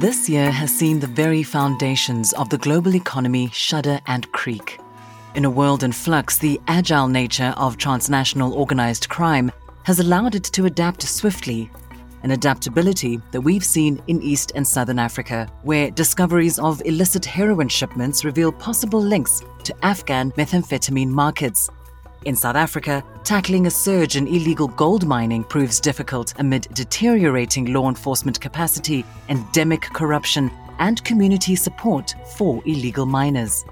This year has seen the very foundations of the global economy shudder and creak. In a world in flux, the agile nature of transnational organized crime has allowed it to adapt swiftly, an adaptability that we've seen in East and Southern Africa, where discoveries of illicit heroin shipments reveal possible links to Afghan methamphetamine markets. In South Africa, tackling a surge in illegal gold mining proves difficult amid deteriorating law enforcement capacity, endemic corruption, and community support for illegal miners.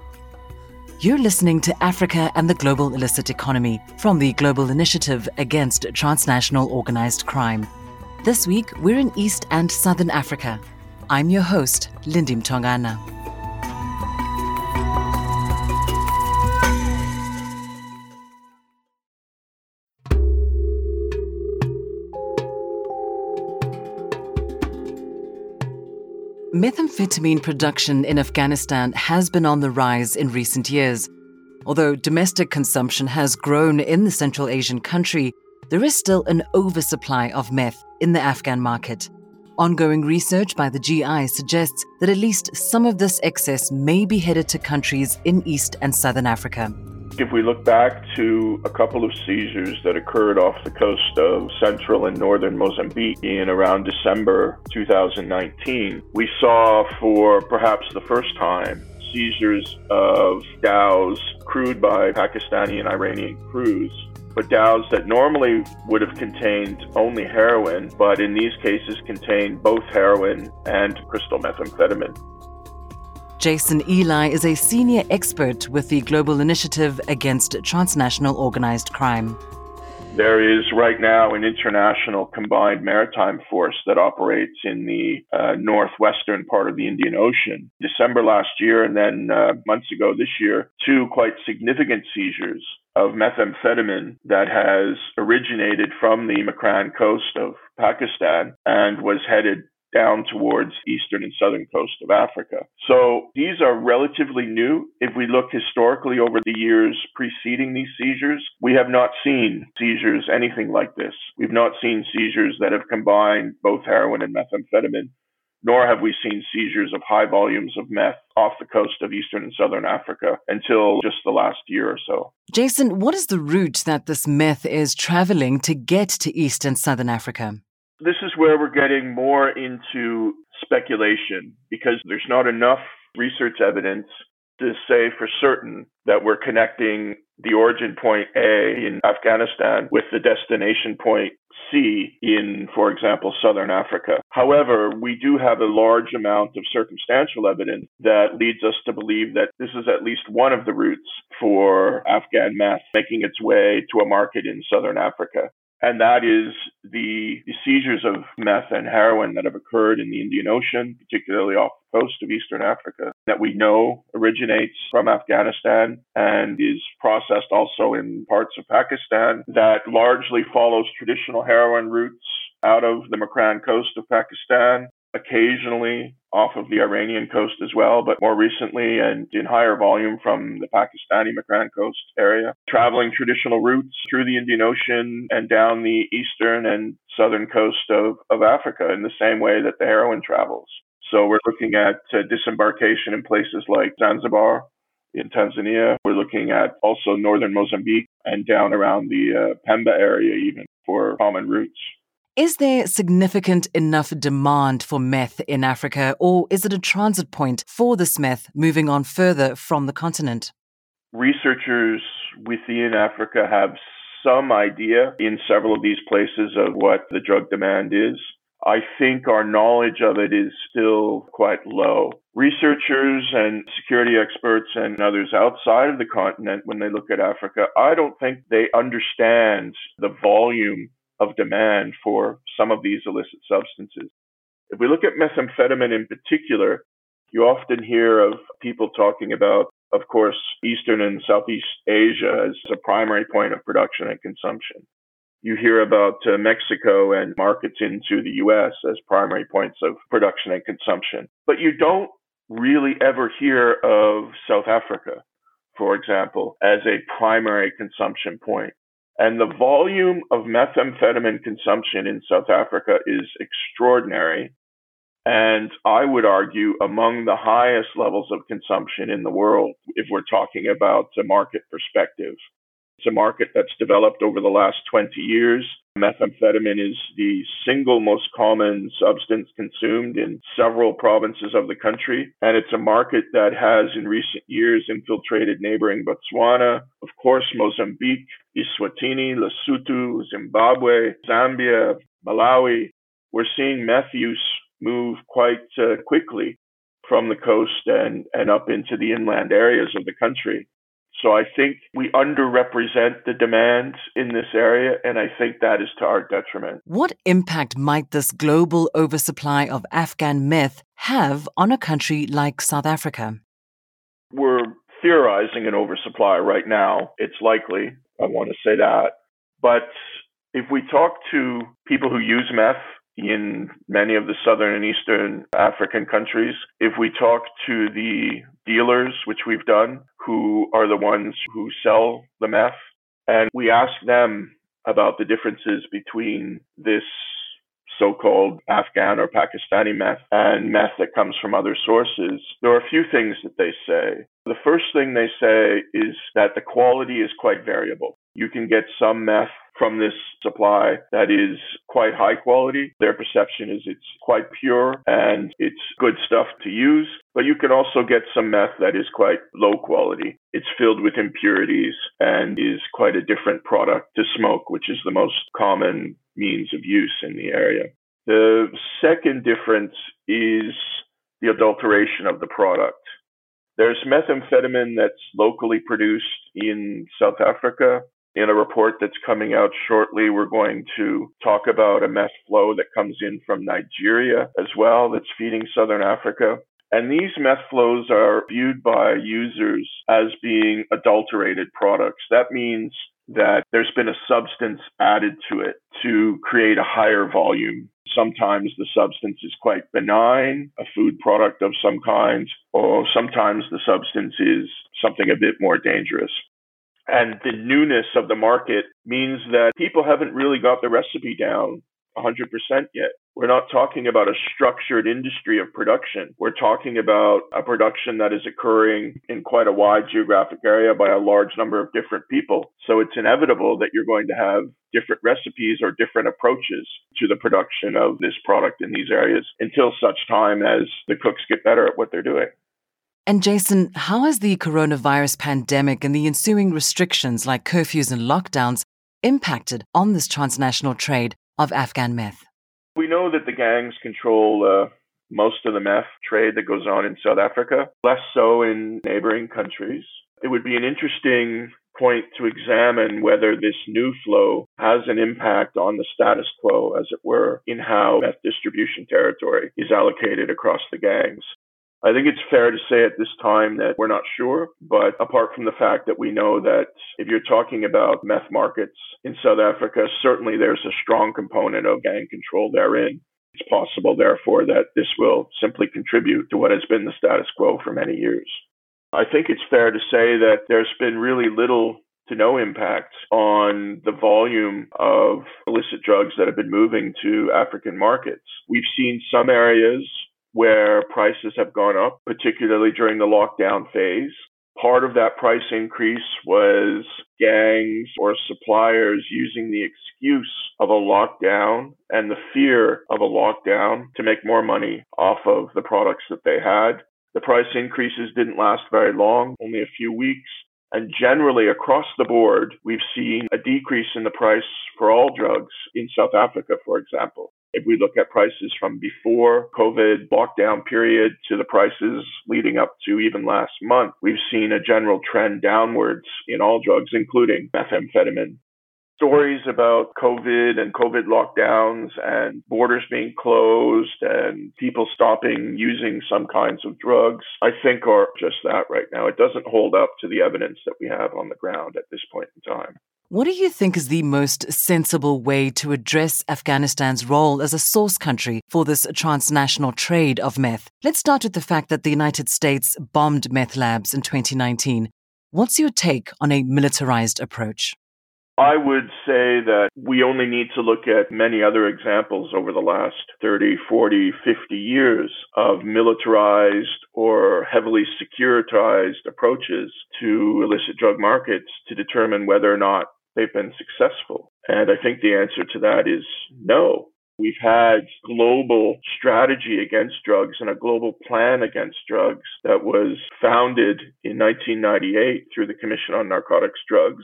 You're listening to Africa and the Global Illicit Economy from the Global Initiative Against Transnational Organized Crime. This week, we're in East and Southern Africa. I'm your host, Lindy Mtongana. Methamphetamine production in Afghanistan has been on the rise in recent years. Although domestic consumption has grown in the Central Asian country, there is still an oversupply of meth in the Afghan market. Ongoing research by the GI suggests that at least some of this excess may be headed to countries in East and Southern Africa. If we look back to a couple of seizures that occurred off the coast of central and northern Mozambique in around December 2019, we saw for perhaps the first time seizures of dhows crewed by Pakistani and Iranian crews. But dhows that normally would have contained only heroin, but in these cases contained both heroin and crystal methamphetamine. Jason Eli is a senior expert with the Global Initiative Against Transnational Organized Crime. There is right now an international combined maritime force that operates in the northwestern part of the Indian Ocean. December last year and then months ago this year, two quite significant seizures of methamphetamine that has originated from the Makran coast of Pakistan and was headed down towards eastern and southern coast of Africa. So these are relatively new. If we look historically over the years preceding these seizures, we have not seen seizures anything like this. We've not seen seizures that have combined both heroin and methamphetamine, nor have we seen seizures of high volumes of meth off the coast of eastern and southern Africa until just the last year or so. Jason, what is the route that this meth is traveling to get to East and Southern Africa? This is where we're getting more into speculation because there's not enough research evidence to say for certain that we're connecting the origin point A in Afghanistan with the destination point C in, for example, southern Africa. However, we do have a large amount of circumstantial evidence that leads us to believe that this is at least one of the routes for Afghan meth making its way to a market in southern Africa. And that is the seizures of meth and heroin that have occurred in the Indian Ocean, particularly off the coast of eastern Africa, that we know originates from Afghanistan and is processed also in parts of Pakistan, that largely follows traditional heroin routes out of the Makran coast of Pakistan, occasionally off of the Iranian coast as well, but more recently and in higher volume from the Pakistani Makran coast area, traveling traditional routes through the Indian Ocean and down the eastern and southern coast of Africa in the same way that the heroin travels. So we're looking at disembarkation in places like Zanzibar in Tanzania. We're looking at also northern Mozambique and down around the Pemba area even for common routes. Is there significant enough demand for meth in Africa, or is it a transit point for this meth moving on further from the continent? Researchers within Africa have some idea in several of these places of what the drug demand is. I think our knowledge of it is still quite low. Researchers and security experts and others outside of the continent, when they look at Africa, I don't think they understand the volume of demand for some of these illicit substances. If we look at methamphetamine in particular, you often hear of people talking about, of course, Eastern and Southeast Asia as a primary point of production and consumption. You hear about Mexico and markets into the U.S. as primary points of production and consumption. But you don't really ever hear of South Africa, for example, as a primary consumption point. And the volume of methamphetamine consumption in South Africa is extraordinary. and I would argue among the highest levels of consumption in the world, if we're talking about a market perspective. It's a market that's developed over the last 20 years. Methamphetamine is the single most common substance consumed in several provinces of the country. And it's a market that has in recent years infiltrated neighboring Botswana, of course, Mozambique, Eswatini, Lesotho, Zimbabwe, Zambia, Malawi. We're seeing meth use move quite quickly from the coast and up into the inland areas of the country. So I think we underrepresent the demand in this area, and I think that is to our detriment. What impact might this global oversupply of Afghan meth have on a country like South Africa? We're theorizing an oversupply right now. It's likely. I want to say that. But if we talk to people who use meth in many of the southern and eastern African countries, if we talk to the dealers, which we've done, who are the ones who sell the meth, and we ask them about the differences between this so-called Afghan or Pakistani meth and meth that comes from other sources, there are a few things that they say. The first thing they say is that the quality is quite variable. You can get some meth from this supply that is quite high quality. Their perception is it's quite pure and it's good stuff to use, but you can also get some meth that is quite low quality. It's filled with impurities and is quite a different product to smoke, which is the most common means of use in the area. The second difference is the adulteration of the product. There's methamphetamine that's locally produced in South Africa. In a report that's coming out shortly, we're going to talk about a meth flow that comes in from Nigeria as well that's feeding southern Africa. And these meth flows are viewed by users as being adulterated products. That means that there's been a substance added to it to create a higher volume. Sometimes the substance is quite benign, a food product of some kind, or sometimes the substance is something a bit more dangerous. And the newness of the market means that people haven't really got the recipe down 100% yet. We're not talking about a structured industry of production. We're talking about a production that is occurring in quite a wide geographic area by a large number of different people. So it's inevitable that you're going to have different recipes or different approaches to the production of this product in these areas until such time as the cooks get better at what they're doing. And Jason, how has the coronavirus pandemic and the ensuing restrictions like curfews and lockdowns impacted on this transnational trade of Afghan meth? We know that the gangs control most of the meth trade that goes on in South Africa, less so in neighboring countries. It would be an interesting point to examine whether this new flow has an impact on the status quo, as it were, in how meth distribution territory is allocated across the gangs. I think it's fair to say at this time that we're not sure, but apart from the fact that we know that if you're talking about meth markets in South Africa, certainly there's a strong component of gang control therein. It's possible, therefore, that this will simply contribute to what has been the status quo for many years. I think it's fair to say that there's been really little to no impact on the volume of illicit drugs that have been moving to African markets. We've seen some areas where prices have gone up, particularly during the lockdown phase. Part of that price increase was gangs or suppliers using the excuse of a lockdown and the fear of a lockdown to make more money off of the products that they had. The price increases didn't last very long, only a few weeks. And generally across the board, we've seen a decrease in the price for all drugs in South Africa, for example. If we look at prices from before COVID lockdown period to the prices leading up to even last month, we've seen a general trend downwards in all drugs, including methamphetamine. Stories about COVID and COVID lockdowns and borders being closed and people stopping using some kinds of drugs, I think are just that right now. It doesn't hold up to the evidence that we have on the ground at this point in time. What do you think is the most sensible way to address Afghanistan's role as a source country for this transnational trade of meth? Let's start with the fact that the United States bombed meth labs in 2019. What's your take on a militarized approach? I would say that we only need to look at many other examples over the last 30, 40, 50 years of militarized or heavily securitized approaches to illicit drug markets to determine whether or not they've been successful. And I think the answer to that is no. We've had global strategy against drugs and a global plan against drugs that was founded in 1998 through the Commission on Narcotics Drugs.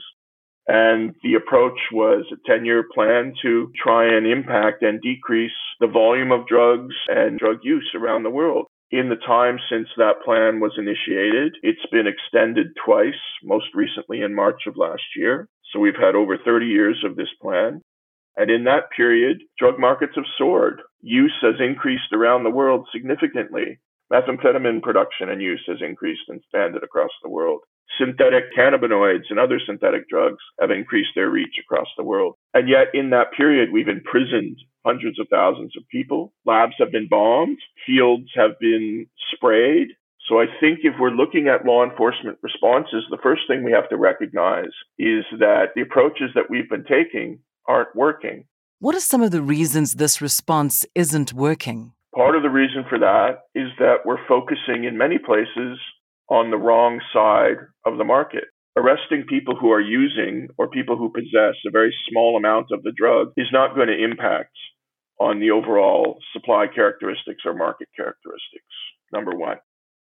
And the approach was a 10-year plan to try and impact and decrease the volume of drugs and drug use around the world. In the time since that plan was initiated, it's been extended twice, most recently in March of last year. So we've had over 30 years of this plan. And in that period, drug markets have soared. Use has increased around the world significantly. Methamphetamine production and use has increased and expanded across the world. Synthetic cannabinoids and other synthetic drugs have increased their reach across the world. And yet in that period, we've imprisoned hundreds of thousands of people. Labs have been bombed. Fields have been sprayed. So I think if we're looking at law enforcement responses, the first thing we have to recognize is that the approaches that we've been taking aren't working. What are some of the reasons this response isn't working? Part of the reason for that is that we're focusing in many places on the wrong side of the market. Arresting people who are using or people who possess a very small amount of the drug is not going to impact on the overall supply characteristics or market characteristics, number one.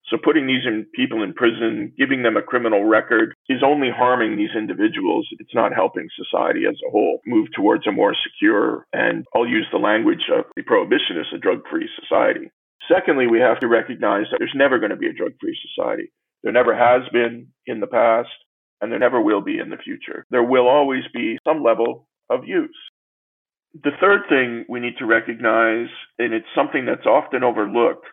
So putting these people in prison, giving them a criminal record, is only harming these individuals. It's not helping society as a whole move towards a more secure, and I'll use the language of the prohibitionists, a drug-free society. Secondly, we have to recognize that there's never going to be a drug-free society. There never has been in the past, and there never will be in the future. There will always be some level of use. The third thing we need to recognize, and it's something that's often overlooked,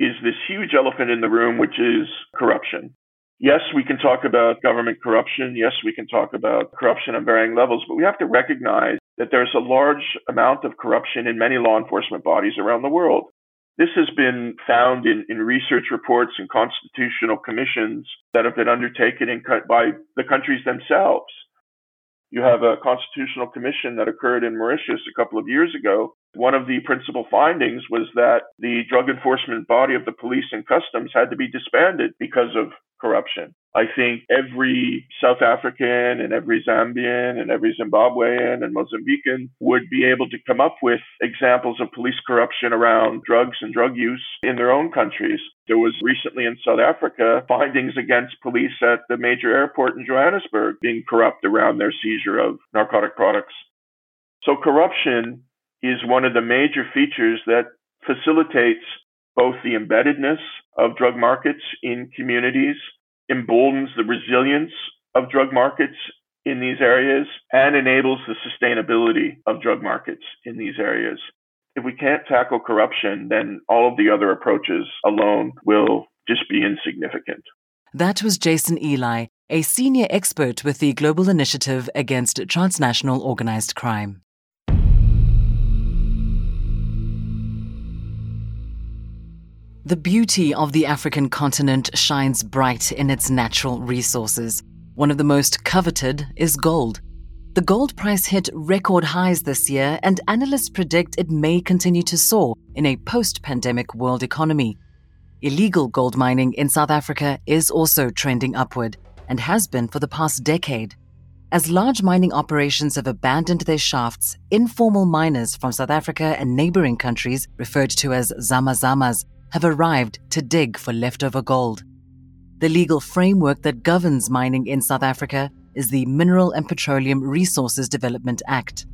is this huge elephant in the room, which is corruption. Yes, we can talk about government corruption. Yes, we can talk about corruption on varying levels, but we have to recognize that there's a large amount of corruption in many law enforcement bodies around the world. This has been found in research reports and constitutional commissions that have been undertaken by the countries themselves. You have a constitutional commission that occurred in Mauritius a couple of years ago. One of the principal findings was that the drug enforcement body of the police and customs had to be disbanded because of corruption. I think every South African and every Zambian and every Zimbabwean and Mozambican would be able to come up with examples of police corruption around drugs and drug use in their own countries. There was recently in South Africa findings against police at the major airport in Johannesburg being corrupt around their seizure of narcotic products. So corruption is one of the major features that facilitates both the embeddedness of drug markets in communities, emboldens the resilience of drug markets in these areas, and enables the sustainability of drug markets in these areas. If we can't tackle corruption, then all of the other approaches alone will just be insignificant. That was Jason Eli, a senior expert with the Global Initiative Against Transnational Organized Crime. The beauty of the African continent shines bright in its natural resources. One of the most coveted is gold. The gold price hit record highs this year, and analysts predict it may continue to soar in a post-pandemic world economy. Illegal gold mining in South Africa is also trending upward and has been for the past decade. As large mining operations have abandoned their shafts, informal miners from South Africa and neighboring countries, referred to as Zama Zamas, have arrived to dig for leftover gold. The legal framework that governs mining in South Africa is the Mineral and Petroleum Resources Development Act.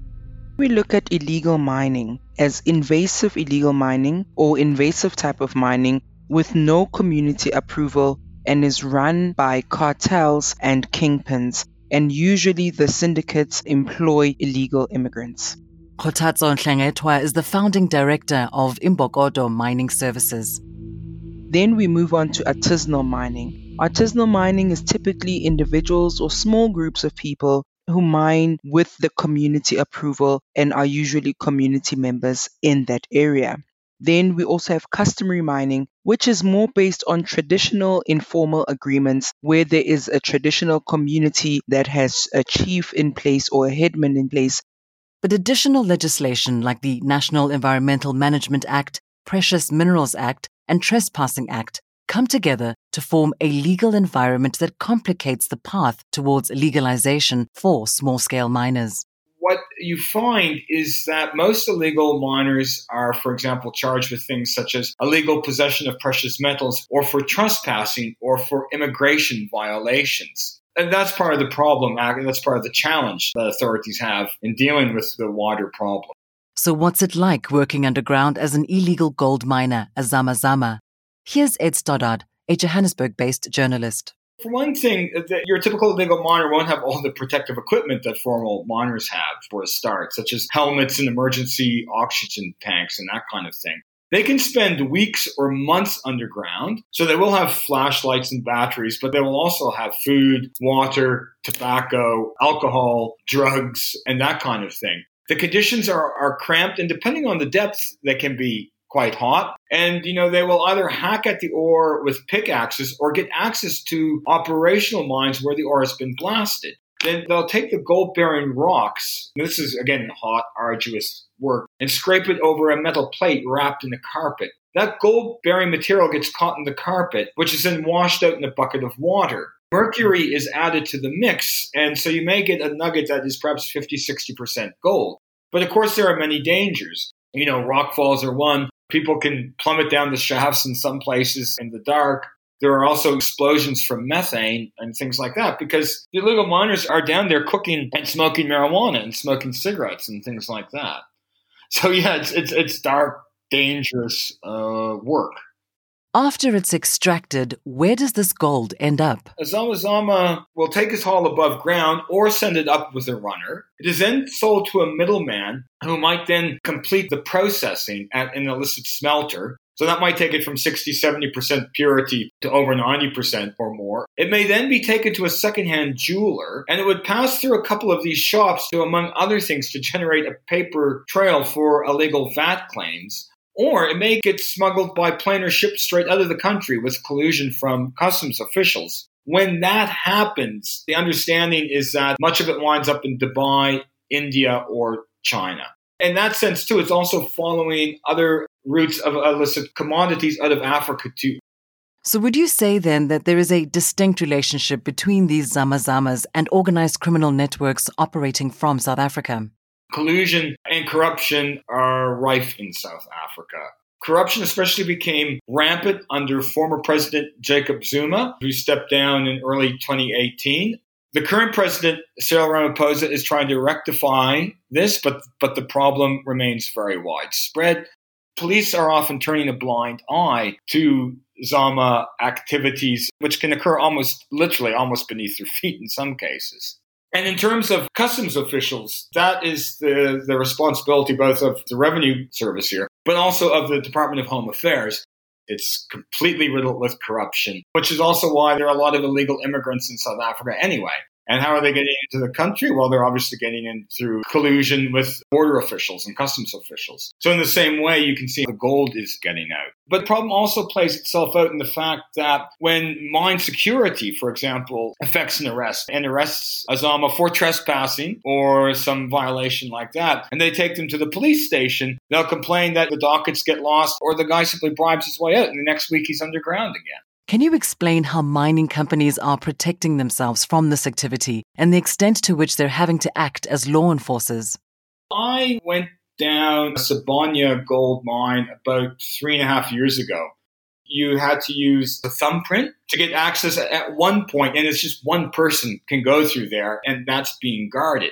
We look at illegal mining as invasive illegal mining or invasive type of mining with no community approval and is run by cartels and kingpins, and usually the syndicates employ illegal immigrants. Khotatso Nhlengethwa is the founding director of Imbokodo Mining Services. Then we move on to artisanal mining. Artisanal mining is typically individuals or small groups of people who mine with the community approval and are usually community members in that area. Then we also have customary mining, which is more based on traditional informal agreements where there is a traditional community that has a chief in place or a headman in place. But additional legislation like the National Environmental Management Act, Precious Minerals Act, and Trespassing Act come together to form a legal environment that complicates the path towards legalization for small-scale miners. What you find is that most illegal miners are, for example, charged with things such as illegal possession of precious metals or for trespassing or for immigration violations. And that's part of the problem. That's part of the challenge that authorities have in dealing with the wider problem. So what's it like working underground as an illegal gold miner, a Zama Zama? Here's Ed Stoddard, a Johannesburg-based journalist. For one thing, your typical illegal miner won't have all the protective equipment that formal miners have for a start, such as helmets and emergency oxygen tanks and that kind of thing. They can spend weeks or months underground, so they will have flashlights and batteries, but they will also have food, water, tobacco, alcohol, drugs, and that kind of thing. The conditions are cramped, and depending on the depth, they can be quite hot. And, they will either hack at the ore with pickaxes or get access to operational mines where the ore has been blasted. Then they'll take the gold-bearing rocks, and this is, again, hot, arduous work, and scrape it over a metal plate wrapped in a carpet. That gold-bearing material gets caught in the carpet, which is then washed out in a bucket of water. Mercury is added to the mix, and so you may get a nugget that is perhaps 50-60% gold. But, of course, there are many dangers. Rock falls are one. People can plummet down the shafts in some places in the dark. There are also explosions from methane and things like that because the illegal miners are down there cooking and smoking marijuana and smoking cigarettes and things like that. So yeah, it's dark, dangerous work. After it's extracted, where does this gold end up? A Zama Zama will take his haul above ground or send it up with a runner. It is then sold to a middleman who might then complete the processing at an illicit smelter. So that might take it from 60-70% purity to over 90% or more. It may then be taken to a secondhand jeweler, and it would pass through a couple of these shops to, among other things, to generate a paper trail for illegal VAT claims. Or it may get smuggled by plane or ship straight out of the country with collusion from customs officials. When that happens, the understanding is that much of it winds up in Dubai, India, or China. In that sense, too, it's also following other routes of illicit commodities out of Africa, too. So would you say then that there is a distinct relationship between these Zama Zamas and organized criminal networks operating from South Africa? Collusion and corruption are rife in South Africa. Corruption especially became rampant under former President Jacob Zuma, who stepped down in early 2018. The current president, Cyril Ramaphosa, is trying to rectify this, but the problem remains very widespread. Police are often turning a blind eye to Zama activities, which can occur almost beneath their feet in some cases. And in terms of customs officials, that is the responsibility both of the Revenue Service here, but also of the Department of Home Affairs. It's completely riddled with corruption, which is also why there are a lot of illegal immigrants in South Africa anyway. And how are they getting into the country? Well, they're obviously getting in through collusion with border officials and customs officials. So in the same way, you can see the gold is getting out. But the problem also plays itself out in the fact that when mine security, for example, affects an arrest and arrests a Zama for trespassing or some violation like that, and they take them to the police station, they'll complain that the dockets get lost or the guy simply bribes his way out and the next week he's underground again. Can you explain how mining companies are protecting themselves from this activity and the extent to which they're having to act as law enforcers? I went down a Sabania gold mine about 3.5 years ago. You had to use a thumbprint to get access at one point, and it's just one person can go through there, and that's being guarded.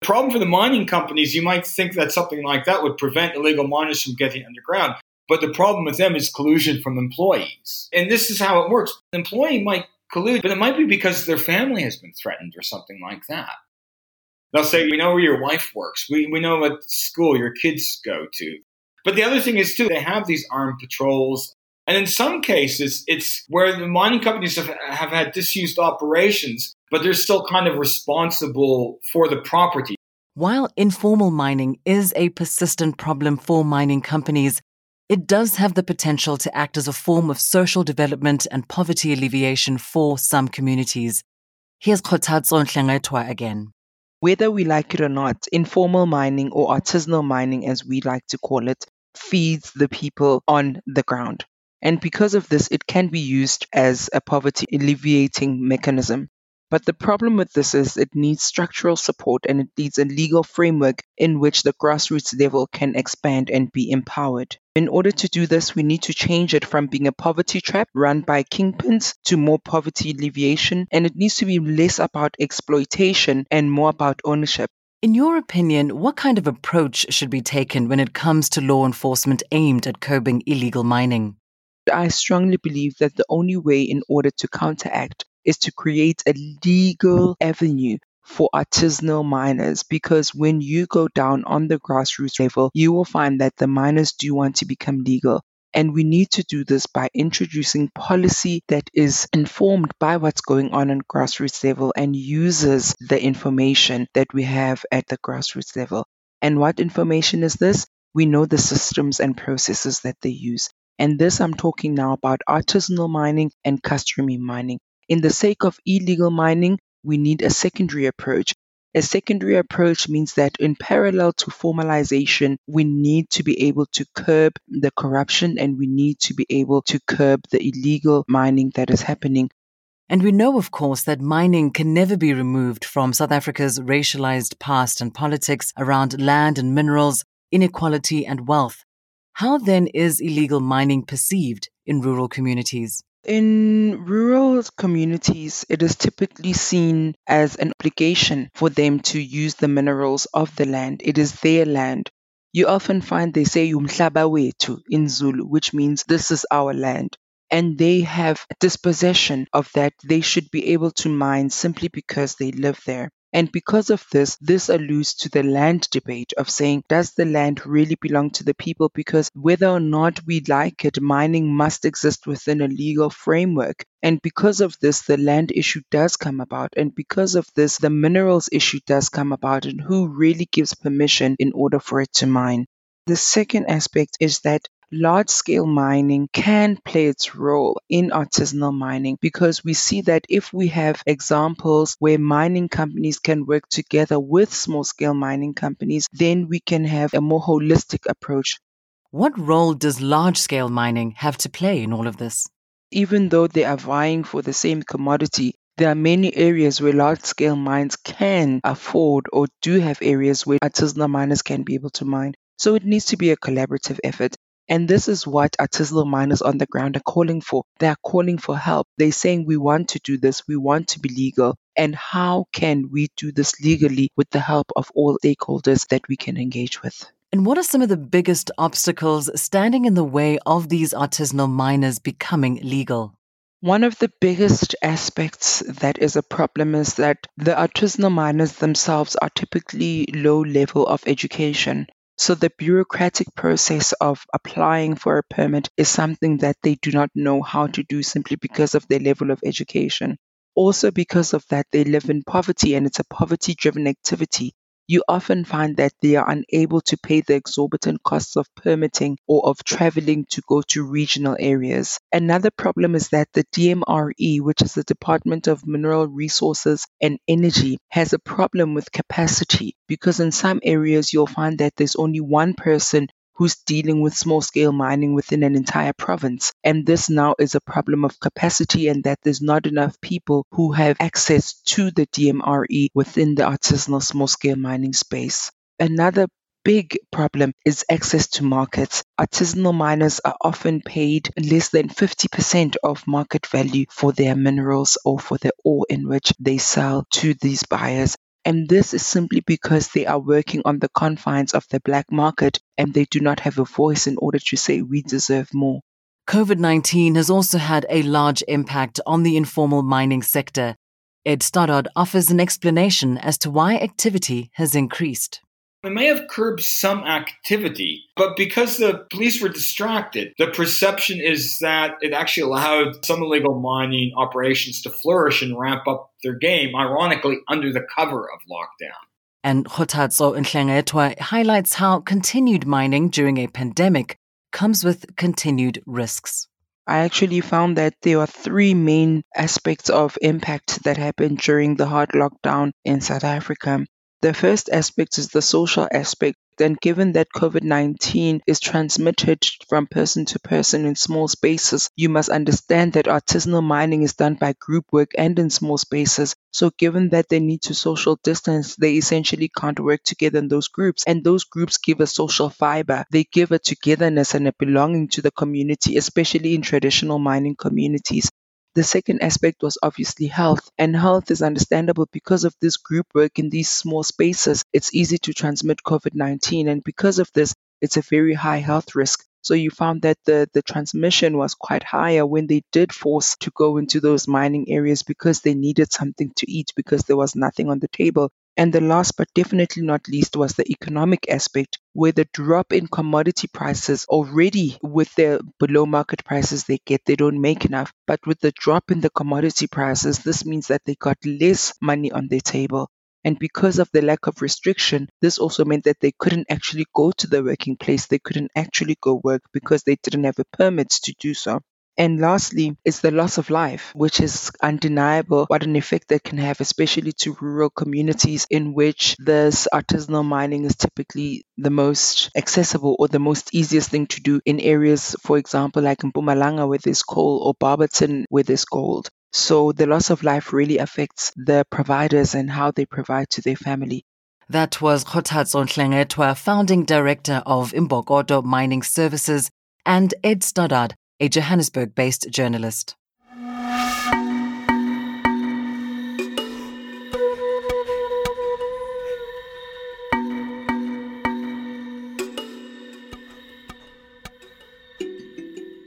The problem for the mining companies, you might think that something like that would prevent illegal miners from getting underground. But the problem with them is collusion from employees. And this is how it works. An employee might collude, but it might be because their family has been threatened or something like that. They'll say, we know where your wife works. We know what school your kids go to. But the other thing is, too, they have these armed patrols. And in some cases, it's where the mining companies have had disused operations, but they're still kind of responsible for the property. While informal mining is a persistent problem for mining companies, it does have the potential to act as a form of social development and poverty alleviation for some communities. Here's Khotatso Nhlengethwa again. Whether we like it or not, informal mining, or artisanal mining as we like to call it, feeds the people on the ground. And because of this, it can be used as a poverty alleviating mechanism. But the problem with this is it needs structural support, and it needs a legal framework in which the grassroots level can expand and be empowered. In order to do this, we need to change it from being a poverty trap run by kingpins to more poverty alleviation, and it needs to be less about exploitation and more about ownership. In your opinion, what kind of approach should be taken when it comes to law enforcement aimed at curbing illegal mining? I strongly believe that the only way in order to counteract is to create a legal avenue for artisanal miners, because when you go down on the grassroots level, you will find that the miners do want to become legal. And we need to do this by introducing policy that is informed by what's going on grassroots level and uses the information that we have at the grassroots level. And what information is this? We know the systems and processes that they use. And this, I'm talking now about artisanal mining and customary mining. In the sake of illegal mining, we need a secondary approach. A secondary approach means that in parallel to formalization, we need to be able to curb the corruption, and we need to be able to curb the illegal mining that is happening. And we know, of course, that mining can never be removed from South Africa's racialized past and politics around land and minerals, inequality and wealth. How then is illegal mining perceived in rural communities? In rural communities, it is typically seen as an obligation for them to use the minerals of the land. It is their land. You often find they say "umhlaba wethu" in Zulu, which means this is our land. And they have dispossession of that. They should be able to mine simply because they live there. And because of this, this alludes to the land debate of saying, does the land really belong to the people? Because whether or not we like it, mining must exist within a legal framework. And because of this, the land issue does come about. And because of this, the minerals issue does come about, and who really gives permission in order for it to mine. The second aspect is that large-scale mining can play its role in artisanal mining, because we see that if we have examples where mining companies can work together with small-scale mining companies, then we can have a more holistic approach. What role does large-scale mining have to play in all of this? Even though they are vying for the same commodity, there are many areas where large-scale mines can afford or do have areas where artisanal miners can be able to mine. So it needs to be a collaborative effort. And this is what artisanal miners on the ground are calling for. They are calling for help. They're saying, we want to do this. We want to be legal. And how can we do this legally with the help of all stakeholders that we can engage with? And what are some of the biggest obstacles standing in the way of these artisanal miners becoming legal? One of the biggest aspects that is a problem is that the artisanal miners themselves are typically low level of education. So the bureaucratic process of applying for a permit is something that they do not know how to do simply because of their level of education. Also because of that, they live in poverty, and it's a poverty-driven activity. You often find that they are unable to pay the exorbitant costs of permitting or of traveling to go to regional areas. Another problem is that the DMRE, which is the Department of Mineral Resources and Energy, has a problem with capacity, because in some areas you'll find that there's only one person who's dealing with small-scale mining within an entire province. And this now is a problem of capacity, and that there's not enough people who have access to the DMRE within the artisanal small-scale mining space. Another big problem is access to markets. Artisanal miners are often paid less than 50% of market value for their minerals or for the ore in which they sell to these buyers. And this is simply because they are working on the confines of the black market, and they do not have a voice in order to say we deserve more. COVID-19 has also had a large impact on the informal mining sector. Ed Stoddard offers an explanation as to why activity has increased. We may have curbed some activity, but because the police were distracted, the perception is that it actually allowed some illegal mining operations to flourish and ramp up their game, ironically, under the cover of lockdown. And Khotatso Nhlengethwa highlights how continued mining during a pandemic comes with continued risks. I actually found that there are three main aspects of impact that happened during the hard lockdown in South Africa. The first aspect is the social aspect. Then given that COVID-19 is transmitted from person to person in small spaces, you must understand that artisanal mining is done by group work and in small spaces. So given that they need to social distance, they essentially can't work together in those groups. And those groups give a social fiber. They give a togetherness and a belonging to the community, especially in traditional mining communities. The second aspect was obviously health, and health is understandable because of this group work in these small spaces. It's easy to transmit COVID-19, and because of this, it's a very high health risk. So you found that the transmission was quite higher when they did force to go into those mining areas because they needed something to eat because there was nothing on the table. And the last but definitely not least was the economic aspect, where the drop in commodity prices already with their below market prices they don't make enough. But with the drop in the commodity prices, this means that they got less money on their table. And because of the lack of restriction, this also meant that they couldn't actually go to the working place. They couldn't actually go work because they didn't have a permit to do so. And lastly, it's the loss of life, which is undeniable what an effect that can have, especially to rural communities in which this artisanal mining is typically the most accessible or the most easiest thing to do in areas, for example, like in Mpumalanga where there's coal or Barberton where there's gold. So the loss of life really affects the providers and how they provide to their family. That was Khotatso Nhlengethwa, founding director of Imbokodo Mining Services, and Ed Stoddard, a Johannesburg-based journalist.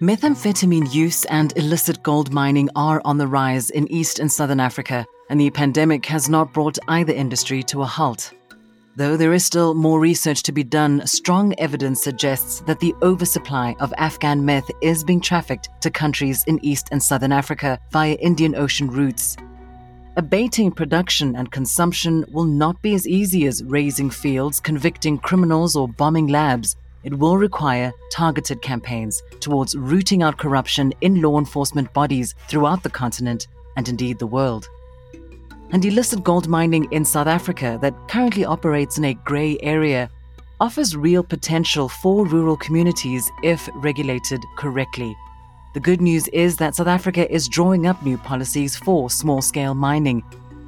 Methamphetamine use and illicit gold mining are on the rise in East and Southern Africa, and the pandemic has not brought either industry to a halt. Though there is still more research to be done, strong evidence suggests that the oversupply of Afghan meth is being trafficked to countries in East and Southern Africa via Indian Ocean routes. Abating production and consumption will not be as easy as raising fields, convicting criminals, or bombing labs. It will require targeted campaigns towards rooting out corruption in law enforcement bodies throughout the continent and indeed the world. And illicit gold mining in South Africa, that currently operates in a grey area, offers real potential for rural communities if regulated correctly. The good news is that South Africa is drawing up new policies for small-scale mining,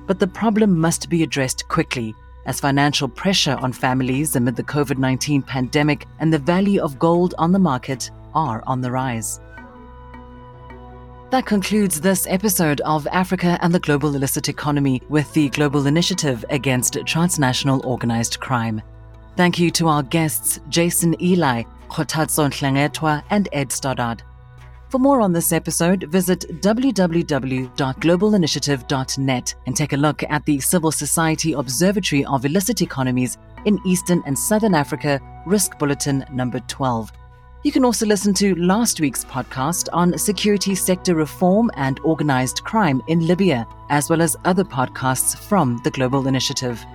but the problem must be addressed quickly, as financial pressure on families amid the COVID-19 pandemic and the value of gold on the market are on the rise. That concludes this episode of Africa and the Global Illicit Economy with the Global Initiative Against Transnational Organized Crime. Thank you to our guests, Jason Eli, Khotatso Nhlengethwa, and Ed Stoddard. For more on this episode, visit www.globalinitiative.net and take a look at the Civil Society Observatory of Illicit Economies in Eastern and Southern Africa, Risk Bulletin number 12. You can also listen to last week's podcast on security sector reform and organized crime in Libya, as well as other podcasts from the Global Initiative.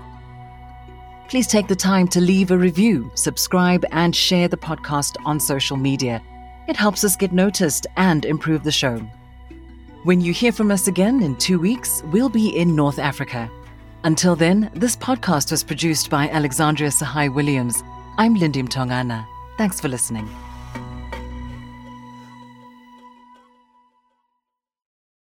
Please take the time to leave a review, subscribe, and share the podcast on social media. It helps us get noticed and improve the show. When you hear from us again in 2 weeks, we'll be in North Africa. Until then, this podcast was produced by Alexandria Sahai-Williams. I'm Lindy Mtongana. Thanks for listening.